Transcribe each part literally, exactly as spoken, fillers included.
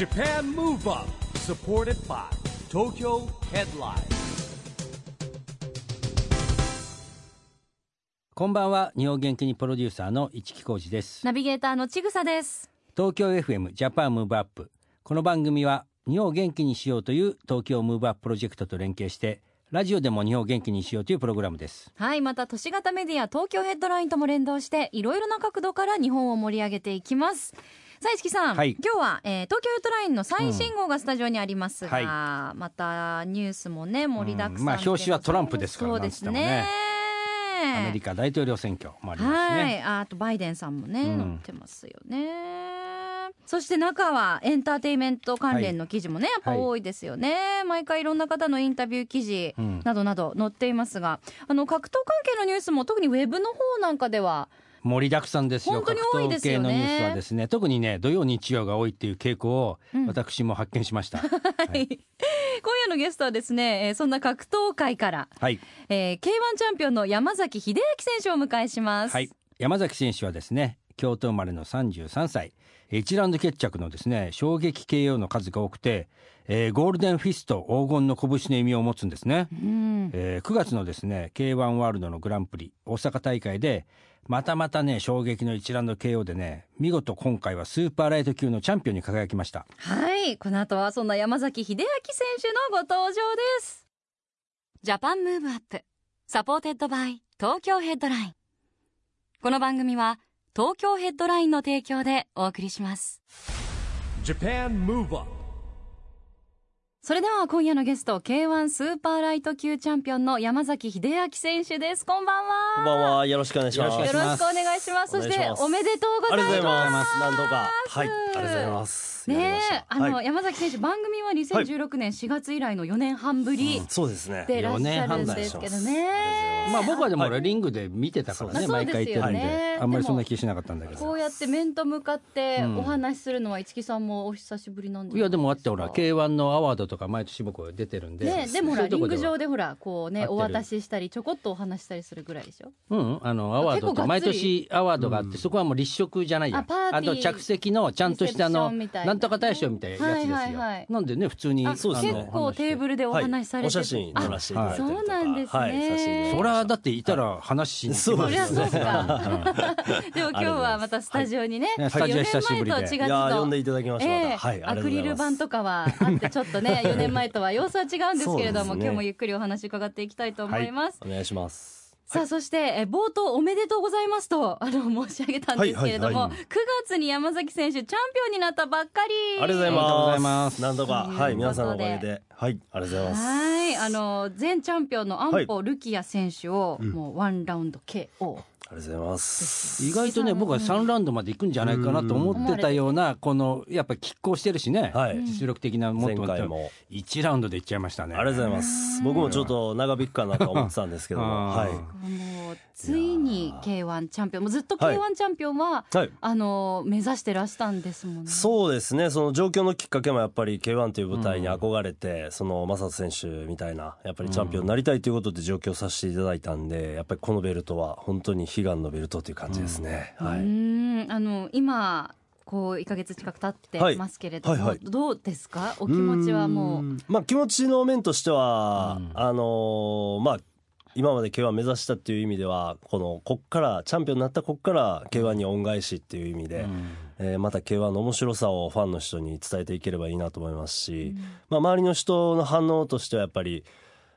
Japan Move Up, supported by Tokyo Headline。 こんばんは。日本元気にプロデューサーの市木浩司です。ナビゲーターのちぐさです。東京 エフエム Japan Move Up、 この番組は日本を元気にしようという東京ムーブアッププロジェクトと連携してラジオでも日本を元気にしようというプログラムです。はい、また都市型メディア東京ヘッドラインとも連動していろいろな角度から日本を盛り上げていきます。さあ市木さん、はい、今日は、えー、東京ヘッドラインの最新号がスタジオにありますが、うんはい、またニュースもね盛りだくさん、うん、まあ表紙はトランプですからね。そうですね、アメリカ大統領選挙もありますね。はい、あとバイデンさんもね、うん、載ってますよね。そして中はエンターテイメント関連の記事もね、はい、やっぱ多いですよね、はい、毎回いろんな方のインタビュー記事などなど載っていますが、うん、あの格闘関係のニュースも特にウェブの方なんかでは盛りだくさんですよ。本当に多いですよね。格闘系のニュースはですね、特にね土曜日曜が多いっていう傾向を私も発見しました、うんはいはい、今夜のゲストはですね、えー、そんな格闘界から、はいえー、ケーワン チャンピオンの山崎英明選手をお迎えします、はい、山崎選手はですね京都生まれのさんじゅうさんさい、いちラウンド決着のですね衝撃 ケーオー の数が多くて、えー、ゴールデンフィスト黄金の拳の意味を持つんですね、うんえー、くがつのですね ケーワン ワールドのグランプリ大阪大会でまたまたね衝撃のいちラウンド ケーオー でね見事今回はスーパーライト級のチャンピオンに輝きました。はい、この後はそんな山崎英明選手のご登場です。ジャパンムーブアップサポーテッドバイ東京ヘッドライン。この番組は東京ヘッドラインの提供でお送りします。 Japan Move Up。 それでは今夜のゲスト ケーワン スーパーライト級チャンピオンの山崎英明選手です。こんばんは。こんばんは、よろしくお願いします。よろしくお願いします。そしておめでとうございます。ありがとうございます。何度かはい、ありがとうございます、ね、あの、はい、山崎選手番組はにせんじゅうろくねんしがつ以来のよねんはんぶり、はいうん、そうですねでいらっしゃるんですけどね。まあ僕はでもリングで見てたからね、はい、毎回言ってるん で, で、ね、あんまりそんな気しなかったんだけど、こうやって面と向かってお話しするのは市木さんもお久しぶりなんじゃないですか。いやでもあってほら ケーワン のアワードとか毎年僕は出てるんで、ね、でもほらリング上でほらこうねお渡ししたりちょこっとお話したりするぐらいでしょ。うん、あのアワードと毎年アワードがあってそこはもう立食じゃないや、うん、あと着席のちゃんとしたあのなんとか大賞みたいなやつですよ、はいはいはい、なんでね普通に結構テーブルでお話しされて、はい、お写真撮らせていただいたりとか。そうなんですね、はい、それはだっていたら話しに行く、はい、そりゃそうかでも今日はまたスタジオにね、はい、よねんまえと違って呼んでいただきました、えーはい、アクリル板とかはあってちょっとねよねんまえとは様子は違うんですけれども、ね、今日もゆっくりお話伺っていきたいと思います、はい、お願いします。さあそして、はい、え冒頭おめでとうございますとあの申し上げたんですけれども、はいはいはい、くがつに山崎選手チャンピオンになったばっかり。ありがとうございます。何度か、はい、皆さんのおかげで、はい、ありがとうございます。はい、あの前チャンピオンの安保瑠希也選手を、はい、もうワンラウンド ケーオー、うん、ありがとうございます。意外とね僕はさんラウンドまで行くんじゃないかなと思ってたような、このやっぱり拮抗してるしね、はい、実力的なものといちラウンドで行っちゃいましたね。ありがとうございます。僕もちょっと長引くかなと思ってたんですけども、はいもうついに ケーワン チャンピオン、もうずっと ケーワン チャンピオンは、はいはい、あの目指してらしたんですもんね。そうですね、その状況のきっかけもやっぱり ケーワン という舞台に憧れて、うん、その正人選手みたいなやっぱりチャンピオンになりたいということで上京させていただいたんで、やっぱりこのベルトは本当に悲願のベルトという感じですね、うんはい、うーんあの今こういっかげつ近く経ってますけれども、はいはいはい、どうですかお気持ちは。もう、まあ、気持ちの面としては、うん、あのまあ今まで ケーワン 目指したっていう意味ではこのこっからチャンピオンになったこっから ケーワン に恩返しっていう意味で、うんえー、また ケーワン の面白さをファンの人に伝えていければいいなと思いますし、うんまあ、周りの人の反応としてはやっぱり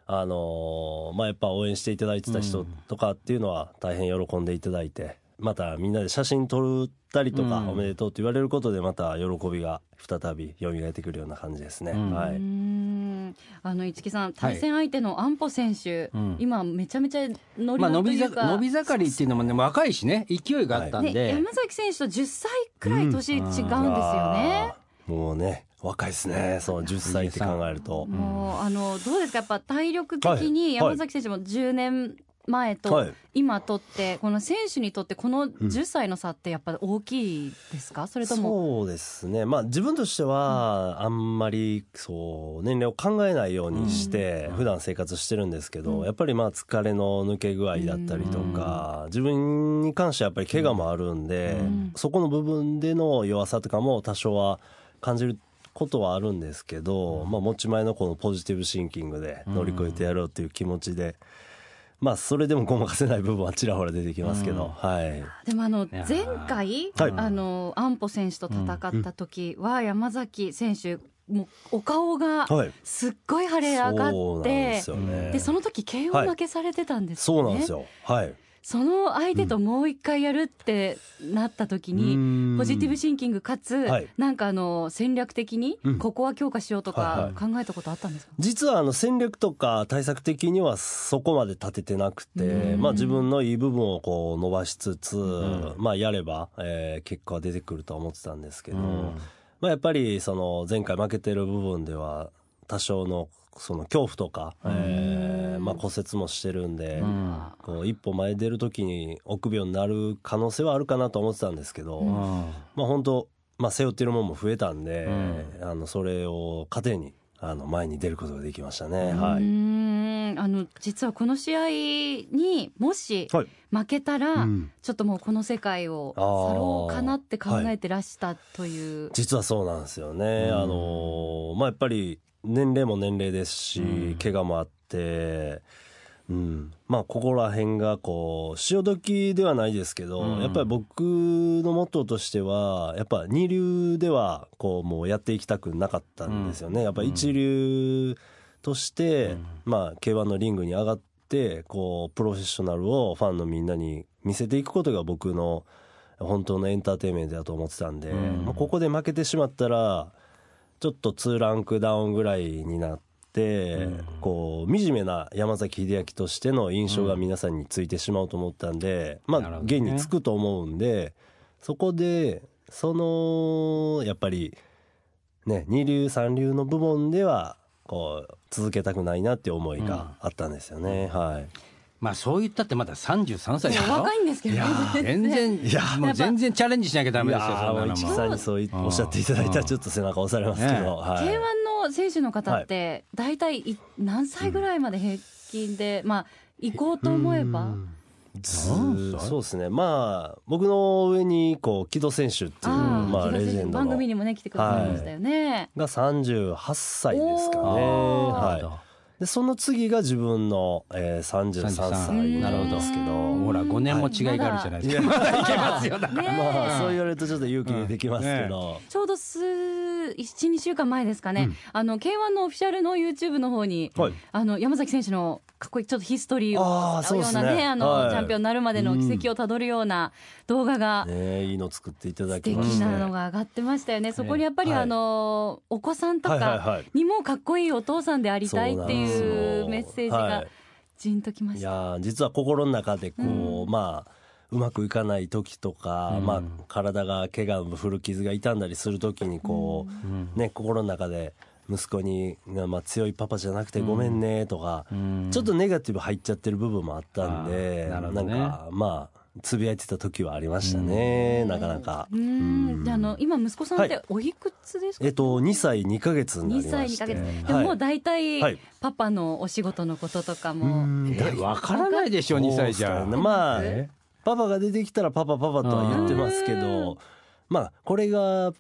あのー、まあやっぱ応援していただいてた人とかっていうのは大変喜んでいただいて、またみんなで写真撮ったりとかおめでとうって言われることでまた喜びが再び蘇ってくるような感じですね、うんはいあの市木さん対戦相手の安保選手、はいうん、今めちゃめちゃ乗りのというか、まあ、伸び盛りっていうのも、ね、若いしね勢いがあったん で,、はい、で山崎選手とじゅっさいくらい年違うんですよね、うん、もうね若いですね。そうじゅっさいって考えると、うん、もうあのどうですかやっぱ体力的に山崎選手もじゅうねんまえと今とってこの選手にとってこのじゅっさいの差ってやっぱ大きいですか、それとも。そうですね、まあ自分としてはあんまりそう年齢を考えないようにして普段生活してるんですけど、やっぱりまあ疲れの抜け具合だったりとか自分に関してはやっぱり怪我もあるんで、そこの部分での弱さとかも多少は感じることはあるんですけど、まあ、持ち前のこのポジティブシンキングで乗り越えてやろうっていう気持ちで、まあ、それでもごまかせない部分はちらほら出てきますけど、はい、でもあの前回あの安保選手と戦った時は山崎選手もうお顔がすっごい腫れ上がって、はい、 そ, ね、でその時 ケーワン 負けされてたんですよね、はい、そうなんですよ、はい、その相手ともう一回やるってなった時に、うん、ポジティブシンキングかつ、はい、なんかあの戦略的にここは強化しようとか考えたことあったんですか、うんはいはい、実はあの戦略とか対策的にはそこまで立ててなくて、まあ、自分のいい部分をこう伸ばしつつ、まあ、やれば、えー、結果は出てくるとは思ってたんですけど、まあ、やっぱりその前回負けてる部分では多少のその恐怖とかえまあ骨折もしてるんで、こう一歩前出る時に臆病になる可能性はあるかなと思ってたんですけど、まあ本当まあ背負ってるもんも増えたんで、あのそれを糧にあの前に出ることができましたね、はい、うーんあの実はこの試合にもし負けたら、はいうん、ちょっともうこの世界を去ろうかなって考えてらしたという、はい、実はそうなんですよね、うんあのまあ、やっぱり年齢も年齢ですし、うん、怪我もあって、うんまあ、ここら辺がこう潮時ではないですけど、うん、やっぱり僕のモットーとしてはやっぱ二流ではこうもうやっていきたくなかったんですよね、うん、やっぱり一流として、うんまあ、ケーワン のリングに上がってこうプロフェッショナルをファンのみんなに見せていくことが僕の本当のエンターテインメントだと思ってたんで、うんまあ、ここで負けてしまったらちょっとにランクダウンぐらいになってでこう惨めな山崎英明としての印象が皆さんについてしまうと思ったんで、うん、まあ現につくと思うんで、そこでそのやっぱりね二流三流の部門ではこう続けたくないなって思いがあったんですよね、うん、はい。まあそう言ったってまださんじゅうさんさいでしょ。若いんですけど、いや全然いやもう全然チャレンジしなきゃダメですよ。そんなの市木さんにそうおっしゃっていただいたらちょっと背中押されますけど、ねはい、ケーワン の選手の方って大体何歳ぐらいまで平均で、うん、まあ行こうと思えばそうですね、まあ僕の上にこう木戸選手っていうまあレジェンドの番組にもね来てくださいましたよね、はい、がさんじゅうはっさいですかね、はいでその次が自分の、えー、さんじゅうさんさいなんですけど、ほらごねんも違いがあるじゃないですか、はい、まだいけますよだから、ねまあ、そう言われるとちょっと勇気出てきますけど、うんね、ちょうど数 いち,に 週間前ですかね、うん、あの ケーワン のオフィシャルの YouTube の方に、はい、あの山崎選手のかっこいいちょっとヒストリーを使うようなね、ねあのはい、チャンピオンになるまでの軌跡をたどるような動画が、うんね、いいの作っていただきました、ね、素敵なのが上がってましたよね、そこにやっぱり、ねあのはい、お子さんとかにもかっこいいお父さんでありたいっていういうメッセージがジーンときました、はい、いや実は心の中でこう、うん、まあうまくいかない時とか、うんまあ、体が怪我の古傷が痛んだりする時にこう、うんね、心の中で息子に、まあ、強いパパじゃなくてごめんねとか、うん、ちょっとネガティブ入っちゃってる部分もあったんで、なるほどね、なんかまあつぶやいてた時はありましたね、うん、なかなかうん、うん、であの今息子さんっておいくつですか、はい、えっとにさいにかげつになりまして、にさいにかげつでもう大体パパのお仕事のこととかもわからないでしょにさいじゃん、ね、まあパパが出てきたらパパパパとは言ってますけど、まあこれが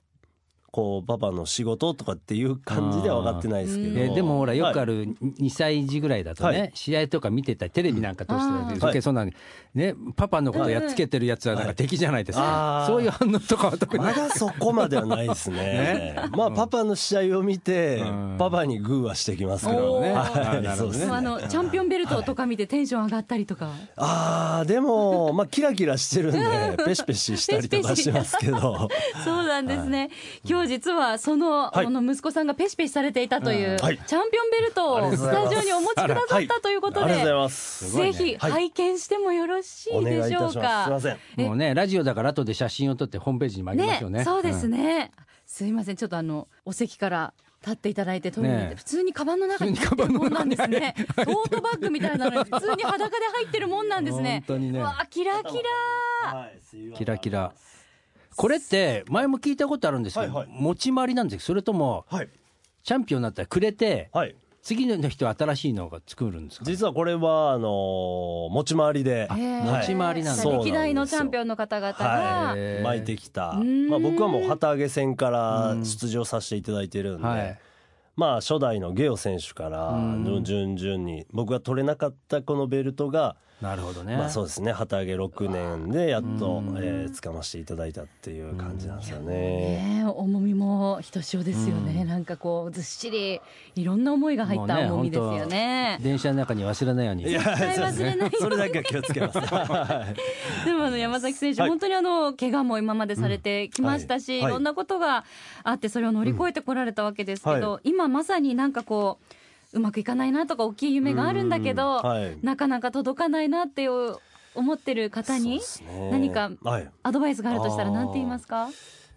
こうパパの仕事とかっていう感じでは分かってないですけど、えー、でもほらよくあるにさい児ぐらいだとね、はい、試合とか見てたテレビなんか通してた、はい、そんなにねパパのことやっつけてるやつはなんか敵じゃないですか、はい、そういう反応とかは特にまだそこまではないです ね, ねまあパパの試合を見てパパにグーはしてきますけどね、はい、あそうですね、あのチャンピオンベルトとか見てテンション上がったりとか、はい、ああでもまあキラキラしてるんでペシペシしたりとかしますけどそうなんですね、はい、今日実はそ の,、はい、の息子さんがペシペシされていたという、うんはい、チャンピオンベルトをスタジオにお持ちくださったということで、ぜひ拝見してもよろしいでしょうか、はい、すいません、もうねラジオだから後で写真を撮ってホームページにもあげますよ ね, ねそうですね、うん、すいませんちょっとあのお席から立っていただいて撮るので、普通にカバンの中に入ってるもんなんですね、トートバッグみたいなのに普通に裸で入ってるもんなんですね本当にね、わキラキラ、はい、キラキラ、これって前も聞いたことあるんですけど、はいはい、持ち回りなんですけど、それともチャンピオンになったらくれて、はい、次の人は新しいのが作るんですか、ね、実はこれはあのー、持ち回りで、はい、持ち回りなんです。歴代のチャンピオンの方々が巻いてきた、まあ、僕はもう旗揚げ戦から出場させていただいてるんで、はい、まあ、初代のゲオ選手から順々に僕が取れなかったこのベルトが、なるほどね、まあ、そうですね、旗揚げろくねんでやっとえー掴ましていただいたっていう感じなんですよね。ね、重みもひとしおですよね。んなんかこうずっしりいろんな思いが入った重みですよね。ね、電車の中に忘れないように。いや忘れないように。それだけは気をつけます。でもあの山崎選手、はい、本当にあの怪我も今までされてきましたし、うん、はい、いろんなことがあってそれを乗り越えてこられたわけですけど、うん、はい、今まさになんかこう。うまくいかないなとか大きい夢があるんだけど、はい、なかなか届かないなって思ってる方に何かアドバイスがあるとしたら何て言いますか？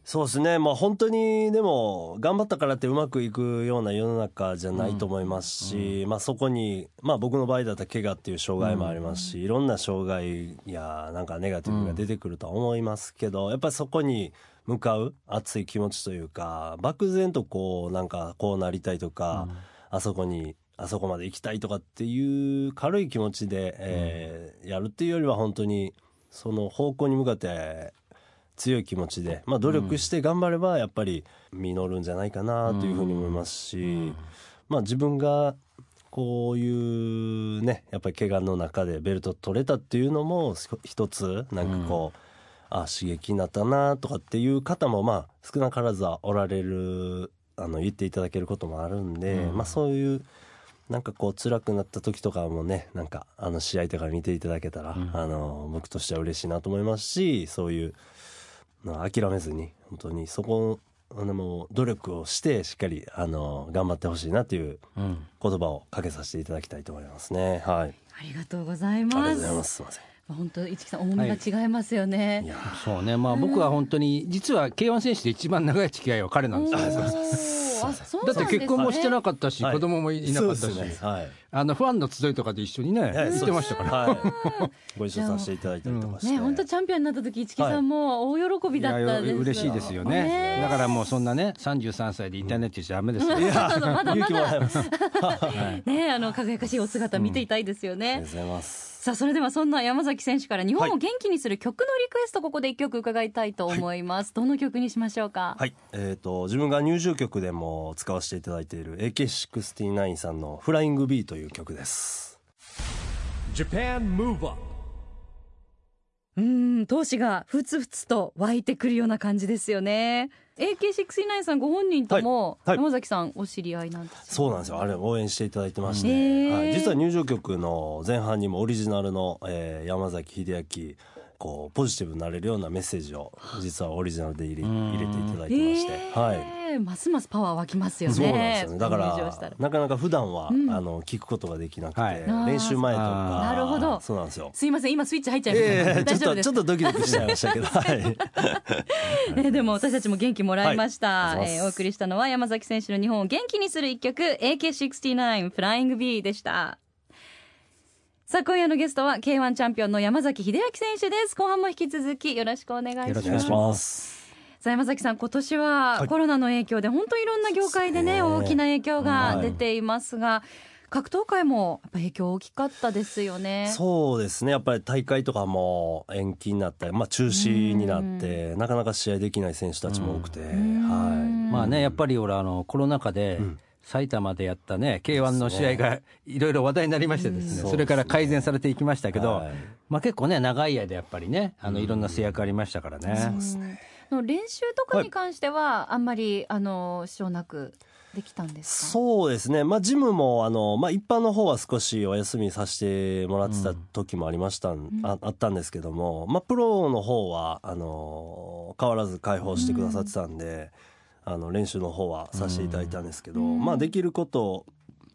そうですね、まあ、本当にでも頑張ったからってうまくいくような世の中じゃないと思いますし、うん、まあ、そこに、まあ、僕の場合だったら怪我っていう障害もありますし、うん、いろんな障害やなんかネガティブが出てくるとは思いますけど、やっぱりそこに向かう熱い気持ちというか、漠然とこうなんかこうなりたいとか、うん、あそこにあそこまで行きたいとかっていう軽い気持ちで、えーうん、やるっていうよりは本当にその方向に向かって強い気持ちで、まあ、努力して頑張ればやっぱり実るんじゃないかなというふうに思いますし、うんうん、まあ、自分がこういうねやっぱり怪我の中でベルト取れたっていうのも一つなんかこう、うん、あ刺激になったなとかっていう方もまあ少なからずはおられる、あの言っていただけることもあるんで、うん、まあ、そういうなんかこう辛くなった時とかもね、なんかあの試合とか見ていただけたら、うん、あの僕としては嬉しいなと思いますし、そういう諦めずに本当にそこの努力をしてしっかりあの頑張ってほしいなという言葉をかけさせていただきたいと思いますね、うん、はい、ありがとうございます。ありがとうございます。すみません、本当一木さん重みが違いますよね、はい、いやそうね、まあ、僕は本当に実は ケーワン 選手で一番長い付き合いは彼なんですよ。あ、そうなんですね。だって結婚もしてなかったし、はい、子供もいなかったし、ね、はい、あのファンの集いとかで一緒にね、はい、行ってましたから、はい、ご一緒させていただいたりとかして、ね、本当チャンピオンになった時一木さんも大喜びだったですよ。嬉しいですよね。だからもうそんなねさんじゅうさんさいでインターネットじゃダメですよ。いやまだまだ勇気もらいます、ね、あの輝かしいお姿見ていたいですよね、うん、ありがとうございます。さあそれではそんな山崎選手から日本を元気にする曲のリクエスト、ここでいっきょく伺いたいと思います、はい、どの曲にしましょうか？はい、えーと、自分が入場曲でも使わせていただいている エーケーろくじゅうきゅう さんのフライング B という曲です。 Japan Move Up。 うーん、闘志がふつふつと湧いてくるような感じですよね。エーケーろくじゅうきゅう さんご本人とも山崎さんお知り合いなんですよ、はいはい、そうなんですよ。あれ応援していただいてまして、ね、はい、実は入場曲の前半にもオリジナルの、えー、山崎秀明こうポジティブになれるようなメッセージを実はオリジナルで入れ、入れていただいてまして、えーはい、ますますパワー湧きますよね。そうなんですよね。だからなかなか普段は、うん、あの聞くことができなくて、はい、練習前とか。なるほど、そうなんですよ。すいません、今スイッチ入っちゃいました、えー、大丈夫です。ちょっと、ちょっとドキドキしちゃいましたけど、はいえでも私たちも元気もらいました、はい、えー、お送りしたのは山崎選手の日本を元気にする一曲 エーケーろくじゅうきゅう フライング B でした。さあ今夜のゲストは ケーワン チャンピオンの山崎秀明選手です。後半も引き続きよろしくお願いします。よろしくお願いします。さあ山崎さん、今年はコロナの影響で本当にいろんな業界でね、はい、大きな影響が出ていますが、はい格闘界もやっぱ影響大きかったですよね。そうですね、やっぱり大会とかも延期になったり、まあ、中止になってなかなか試合できない選手たちも多くて、はい、まあねやっぱり俺あのコロナ禍で、うん埼玉でやったね ケーワン の試合がいろいろ話題になりましてですね、うん、それから改善されていきましたけど、はい、まあ結構ね長い間やっぱりねあのいろんな制約ありましたからね、うん、そうですね。練習とかに関してはあんまり、はい、あの支障なくできたんですか？そうですね、まあ、ジムもあの、まあ、一般の方は少しお休みさせてもらってた時もありました、うん、あ, あったんですけども、まあ、プロの方はあの変わらず開放してくださってたんで、うんあの練習の方はさせていただいたんですけど、うんまあ、できること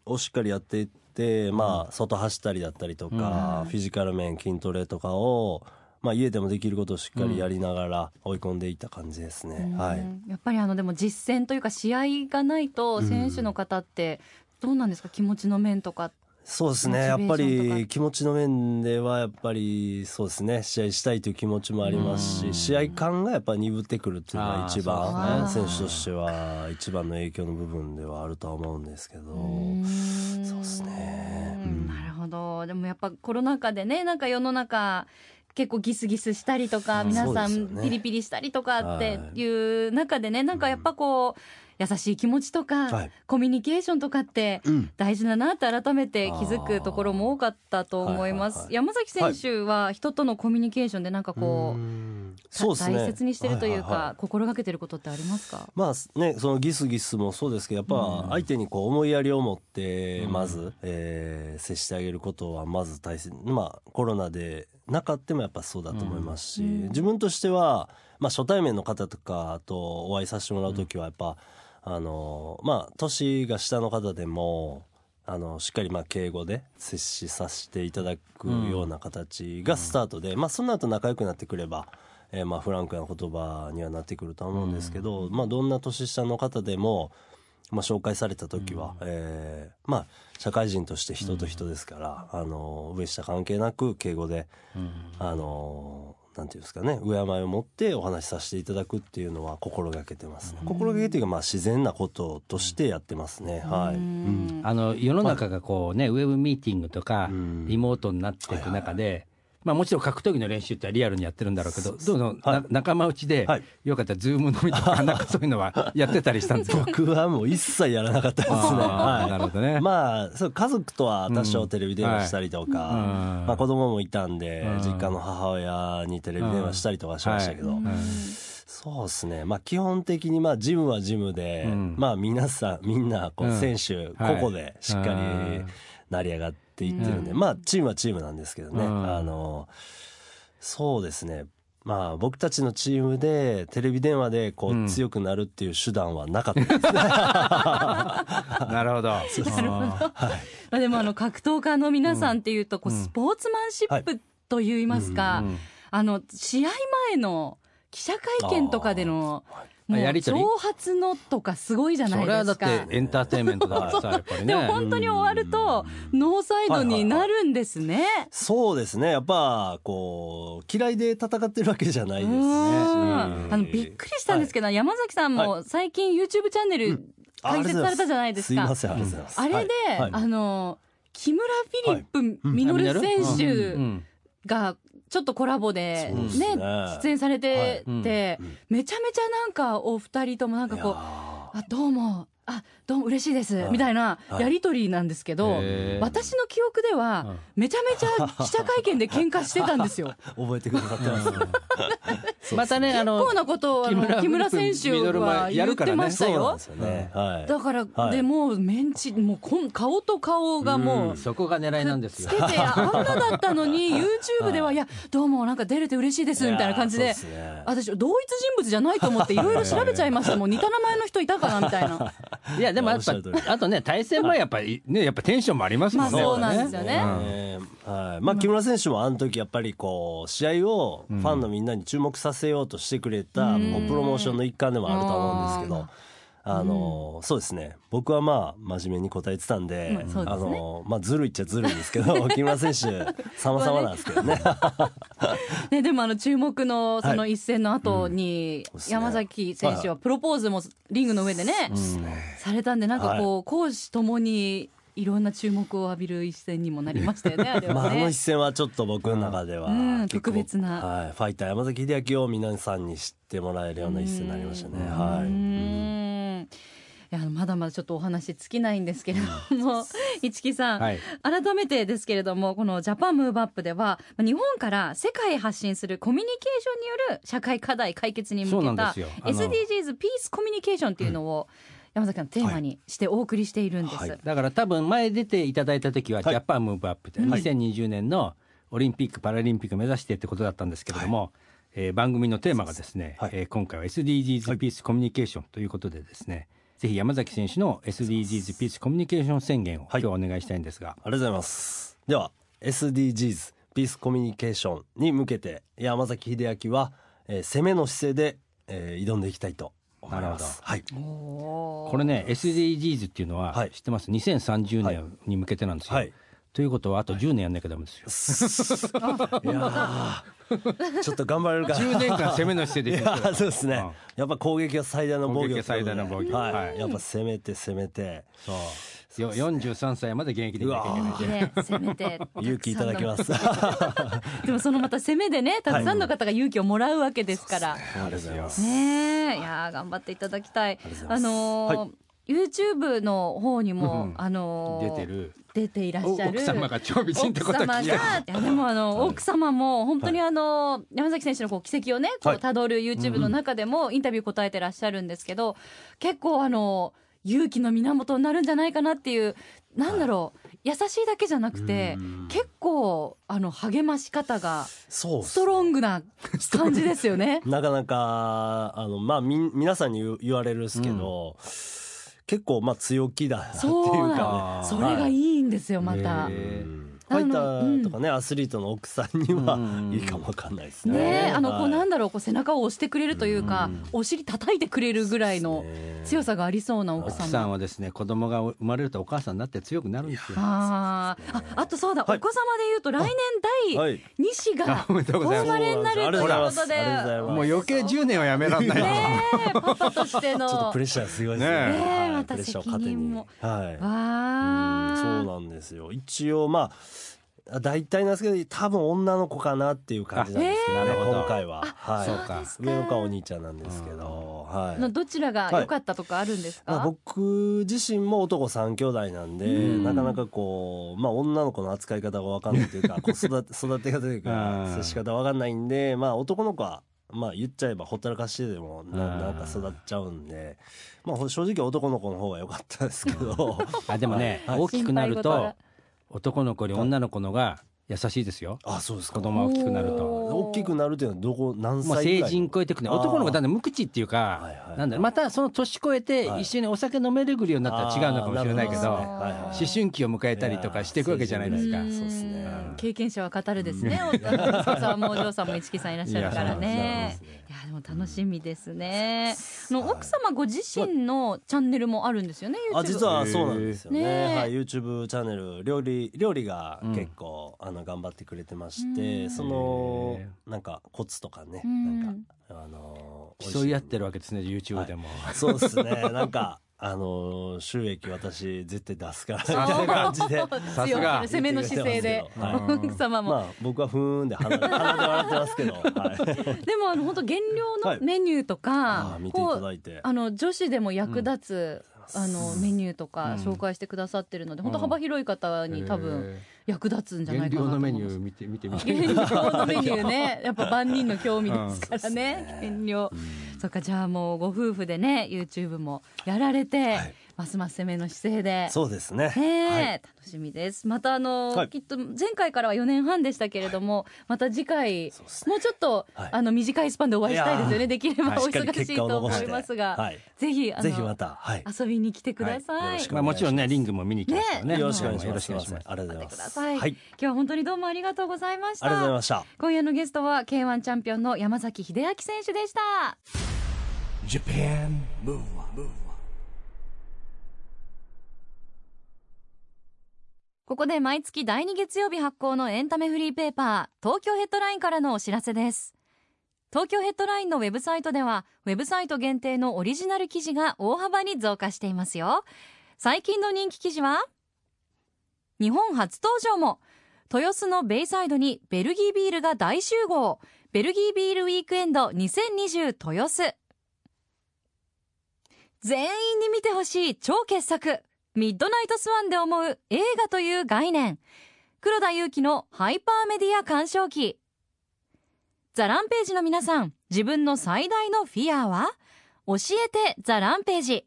をしっかりやっていって、うんまあ、外走ったりだったりとか、うん、フィジカル面筋トレとかを、まあ、家でもできることをしっかりやりながら追い込んでいった感じですね、うんはい、やっぱりあのでも実戦というか試合がないと選手の方ってどうなんですか、うん、気持ちの面とかってそうですね、やっぱり気持ちの面ではやっぱりそうですね、試合したいという気持ちもありますし、試合感がやっぱり鈍ってくるっていうのが一番、ね、選手としては一番の影響の部分ではあるとは思うんですけど、そうですね、うん、なるほど。でもやっぱコロナ禍でね、なんか世の中結構ギスギスしたりとか、皆さんピリピリしたりとかっていう中でね、なんかやっぱこう優しい気持ちとか、はい、コミュニケーションとかって大事だなって改めて気づくところも多かったと思います、はいはいはい、山崎選手は人とのコミュニケーションでなんかこう、はい、そうですね、大切にしてるというか、はいはいはい、心がけてることってありますか？まあね、そのギスギスもそうですけど、やっぱ相手にこう思いやりを持ってまず、えー、接してあげることはまず大切、まあ、コロナでなかったもやっぱそうだと思いますし、自分としては、まあ、初対面の方とかとお会いさせてもらうときはやっぱあのまあ年が下の方でもあのしっかりまあ敬語で接しさせていただくような形がスタートで、まあその後仲良くなってくればえまあフランクな言葉にはなってくると思うんですけど、まあどんな年下の方でもまあ紹介された時はえまあ社会人として人と人ですから、あの上下関係なく敬語であのなんていうんですかね、敬いを持ってお話しさせていただくっていうのは心がけてますね、うん、心がけというかまあ自然なこととしてやってますね、うん、はい、うん、あの世の中がこうね、はい、ウェブミーティングとかリモートになっていく中で、はいはい、まあ、もちろん格闘技の練習ってリアルにやってるんだろうけど、どうぞ、はい、仲間内で、はい、よかったらズーム飲みとかなんかそういうのはやってたりしたんですか？僕はもう一切やらなかったですね。あ、はい、なるほどね。まあそう家族とは多少テレビ電話したりとか、うん、はい、まあ、子供もいたんで、うん、実家の母親にテレビ電話したりとかしましたけど、うん、はい、うん、そうですね、まあ、基本的にまあジムはジムで、うん、まあ、皆さんみんなこう選手、うん、はい、個々でしっかり成り上がってって言ってるんで、うん、まあチームはチームなんですけどね、うん、あのそうですね、まあ僕たちのチームでテレビ電話でこう強くなるっていう手段はなかったですね、うん、なるほど、なるほど、はい、でもあの格闘家の皆さんっていうとこうスポーツマンシップといいますか、うん、はい、あの試合前の記者会見とかでのもう挑発のとかすごいじゃないですか。それはだってエンターテインメントだからさやっぱりね。でも本当に終わるとノーサイドになるんですね、はいはいはい、そうですね、やっぱこう嫌いで戦ってるわけじゃないですね。あのびっくりしたんですけど、はい、山崎さんも最近 YouTube チャンネル開設されたじゃないですか、うん、すいません、ありがとうございます。あれで、はい、あの木村フィリップ実選手がちょっとコラボでね、出演されてて、めちゃめちゃなんかお二人ともなんかこう、あ、どうも、あ、どうも嬉しいですみたいなやり取りなんですけど、私の記憶ではめちゃめちゃ記者会見で喧嘩してたんですよ。覚えてくださってますね。またね、あの結構なことを木村選手は言ってましたよ。だからでもメンチもう顔と顔がもうそこが狙いなんですよ。つけてあんなだったのに YouTube では、いやどうもなんか出れて嬉しいですみたいな感じで、私同一人物じゃないと思っていろいろ調べちゃいました。もう似た名前の人いたかなみたいな。いやでもやっぱあとね、対戦前やっぱりね、やっぱテンションもありますもんね。まあそうなんですよね。はい、まあ木村選手もあの時やっぱりこう試合をファンのみんなに注目させようとしてくれた、うん、もうプロモーションの一環でもあると思うんですけど、あのそうですね、僕はまあ真面目に答えてたんで、うん、そうですね、あのまあずるいっちゃずるいんですけど木村選手様々なんですけどね。ね、でもあの注目のその一戦の後に山崎選手はプロポーズもリングの上でね、はい、されたんで、なんかこう公私ともにいろんな注目を浴びる一戦にもなりましたよね。あれはね、まあ、あの一戦はちょっと僕の中では、うん、特別な、はい、ファイター山崎秀明を皆さんに知ってもらえるような一戦になりましたね。うん、はい、うん、いやまだまだちょっとお話尽きないんですけれども市木さん、はい、改めてですけれども、このジャパンムーブアップでは日本から世界へ発信するコミュニケーションによる社会課題解決に向けた エスディージーズ ピースコミュニケーションっていうのを、うん、山崎さんテーマにしてお送りしているんです、はい、だから多分前出ていただいた時はジャパンムーブアップでにせんにじゅうねんのオリンピックパラリンピック目指してってことだったんですけれども、はい、えー、番組のテーマがですね、はい、えー、今回は エスディージーズ ピースコミュニケーションということでですね、はい、ぜひ山崎選手の エスディージーズ ピースコミュニケーション宣言を今日お願いしたいんですが、はい、ありがとうございます。では エスディージーズ ピースコミュニケーションに向けて山崎秀明は、えー、攻めの姿勢で、えー、挑んでいきたいと思います。なるほど、はい、これね エスディージーズ っていうのは、はい、知ってます？にせんさんじゅうねんに向けてなんですよ、はい、ということはあとじゅうねんやんなきゃダメですよ。いやちょっと頑張れるか。じゅうねんかん攻めの姿勢でいきましょう。いやそうですね、うん、やっぱ攻撃は最大の防御、攻撃は最大の防御、はいはい、やっぱ攻めて攻めて、そうよよんじゅうさんさいまで現役でいなきゃいけないね、攻めて勇気いただきますでもそのまた攻めでね、たくさんの方が勇気をもらうわけですから、はい、ありがとうございますね。いや頑張っていただきたい。 あ, あのーはい、YouTube の方にも、うんあのー、出てる出ていらっしゃる奥様が超美人ってことは聞いた。でもあの、はい、奥様も本当にあの、はい、山崎選手のこう軌跡をねこう辿る YouTube の中でもインタビュー答えてらっしゃるんですけど、うん、結構あの勇気の源になるんじゃないかなっていう、なんだろう、はい、優しいだけじゃなくて結構あの励まし方がストロングな感じですよねなかなかあの、まあ、み皆さんに言われるんですけど、うん、結構まあ強気だなっていうか、ね、そうそれがいいんですよ、はい、またファイターとかね、うん、アスリートの奥さんにはいいかもわかんないですね。ねえ、あのこうなんだろう、こう背中を押してくれるというか、うん、お尻叩いてくれるぐらいの強さがありそうな奥さん。奥さんはですね、子供が生まれるとお母さんになって強くなるんですよ。あー、あ、あとそうだ、はい、お子様でいうと来年だいに子がお生まれになるということで、もう余計じゅうねんはやめらんない。ねえ、パパとしてのちょっとプレッシャー強いですね。ねえ、また責任も、はい、わー、そうなんですよ。一応まあ大体なんですけど多分女の子かなっていう感じなんですけどね、今回は、はい、そうか、上の子はお兄ちゃんなんですけど、はい、のどちらが良かったとかあるんですか。はい、まあ、僕自身も男さん兄弟なんで、んなかなかこう、まあ、女の子の扱い方が分かんないというかこう 育, て育て方というか接し方分かんないんで、まあ、男の子はまあ言っちゃえばほったらかしてでも な, なんか育っちゃうんで、まあ、正直男の子の方が良かったですけどあでもね、はい、大きくなると男の子より女の子のが優しいですよ。あ、そうですか。子供が大きくなると、大きくなるというのはどこ、何歳ぐらい、もう成人超えてくる。男の子はだんだん無口っていうか、はいはい、なんだまたその年超えて一緒にお酒飲めるぐるようになったら違うのかもしれないけど、はいはい、思春期を迎えたりとかしていくわけじゃないですか。そうですね、経験者は語るですね、うん、お父さんもお嬢さんも市木さんいらっしゃるからね。いや、いやでも楽しみですね、うん、の奥様ご自身のチャンネルもあるんですよね、はい、あ、実はそうなんですよ ね, ね、はい、YouTube チャンネル、料理料理が結構、うん、あの頑張ってくれてまして、うん、そのなんかコツとかね、うん、なんかあのー、競い合ってるわけですね YouTube でも、はい、そうですねなんかあの収益私絶対出すからみたいな感じで強い攻めの姿勢で、はい、奥様も、まあ、僕はふーんで鼻で笑ってますけど、はい、でもあの本当減量のメニューとか、はい、あ、見ていただいて、あの女子でも役立つ、うん、あのメニューとか紹介してくださってるので、うん、本当幅広い方に多分役立つんじゃないかなと思います。減量のメニュー見て見てみて。減量のメニューね、やっぱ万人の興味ですからね。減量、うん、そっか、じゃあもうご夫婦でね YouTube もやられて、はい、ますます攻めの姿勢で、そうですね、はい、楽しみです。またあの、はい、きっと前回からはよねんはんでしたけれども、はい、また次回、ね、もうちょっと、はい、あの短いスパンでお会いしたいですよね。できれば、はい、お忙しいと思いますが、はい、ぜひあのぜひまた、はい、遊びに来てください。はい、いまあ、もちろんねリングも見に来ますからね。よろしくお願いします。ありがとうございます。はい、今日は本当にどうもありがとうございました。ありがとうございました。今夜のゲストは ケーワン チャンピオンの山崎英明選手でした。Japan Move Up。ここで毎月だいに月曜日発行のエンタメフリーペーパー、東京ヘッドラインからのお知らせです。東京ヘッドラインのウェブサイトではウェブサイト限定のオリジナル記事が大幅に増加していますよ。最近の人気記事は日本初登場も、豊洲のベイサイドにベルギービールが大集合、ベルギービールウィークエンドにせんにじゅう豊洲、全員に見てほしい超傑作、ミッドナイトスワンで思う映画という概念、黒田祐樹のハイパーメディア鑑賞記、ザランページの皆さん、自分の最大のフィアは教えてザランページ、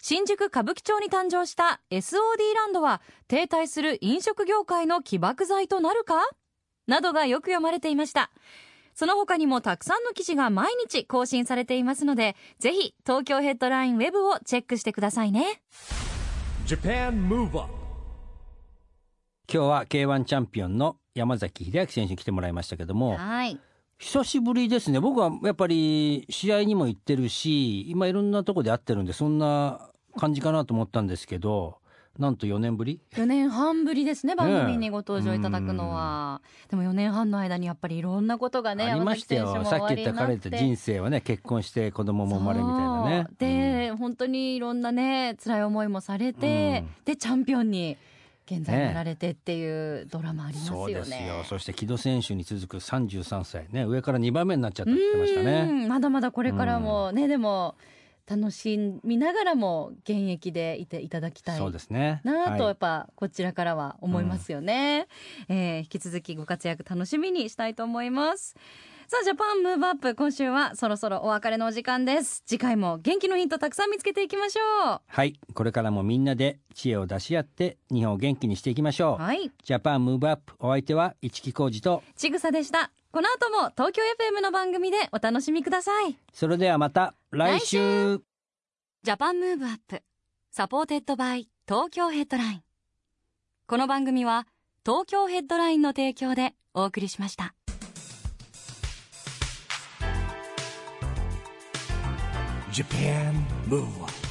新宿歌舞伎町に誕生した エスオーディー ランドは停滞する飲食業界の起爆剤となるかなどがよく読まれていました。その他にもたくさんの記事が毎日更新されていますので、ぜひ東京ヘッドラインウェブをチェックしてくださいね。 Japan Move Up。 今日は ケーワン チャンピオンの山崎英明選手に来てもらいましたけども、はい、久しぶりですね。僕はやっぱり試合にも行ってるし、今いろんなとこで会ってるんでそんな感じかなと思ったんですけど、なんとよねんぶりよねんはんぶりですね、番組にご登場いただくのは、ね、でもよねんはんの間にやっぱりいろんなことがねありましたよ。さっき言った彼と人生はね、結婚して子供も生まれみたいなねで、うん、本当にいろんなね辛い思いもされて、うん、でチャンピオンに現在やられてっていうドラマありますよ ね, ねそうですよ。そして木戸選手に続くさんじゅうさんさい、ね、上からにばんめになっちゃったって言ってましたね。うんまだまだこれからもね、うん、でも楽しみながらも現役でいていただきたいなとやっぱこちらからは思いますよね、うんえー、引き続きご活躍楽しみにしたいと思います。さあジャパンムーブアップ、今週はそろそろお別れのお時間です。次回も元気のヒントたくさん見つけていきましょう。はい、これからもみんなで知恵を出し合って日本を元気にしていきましょう、はい、ジャパンムーブアップ、お相手は市木浩二とちぐさでした。この後も東京 エフエム の番組でお楽しみください。それではまた来 週, 来週ジャパンムーブアップサポーテッドバイ東京ヘッドライン。この番組は東京ヘッドラインの提供でお送りしました。ジャパンムーブアップ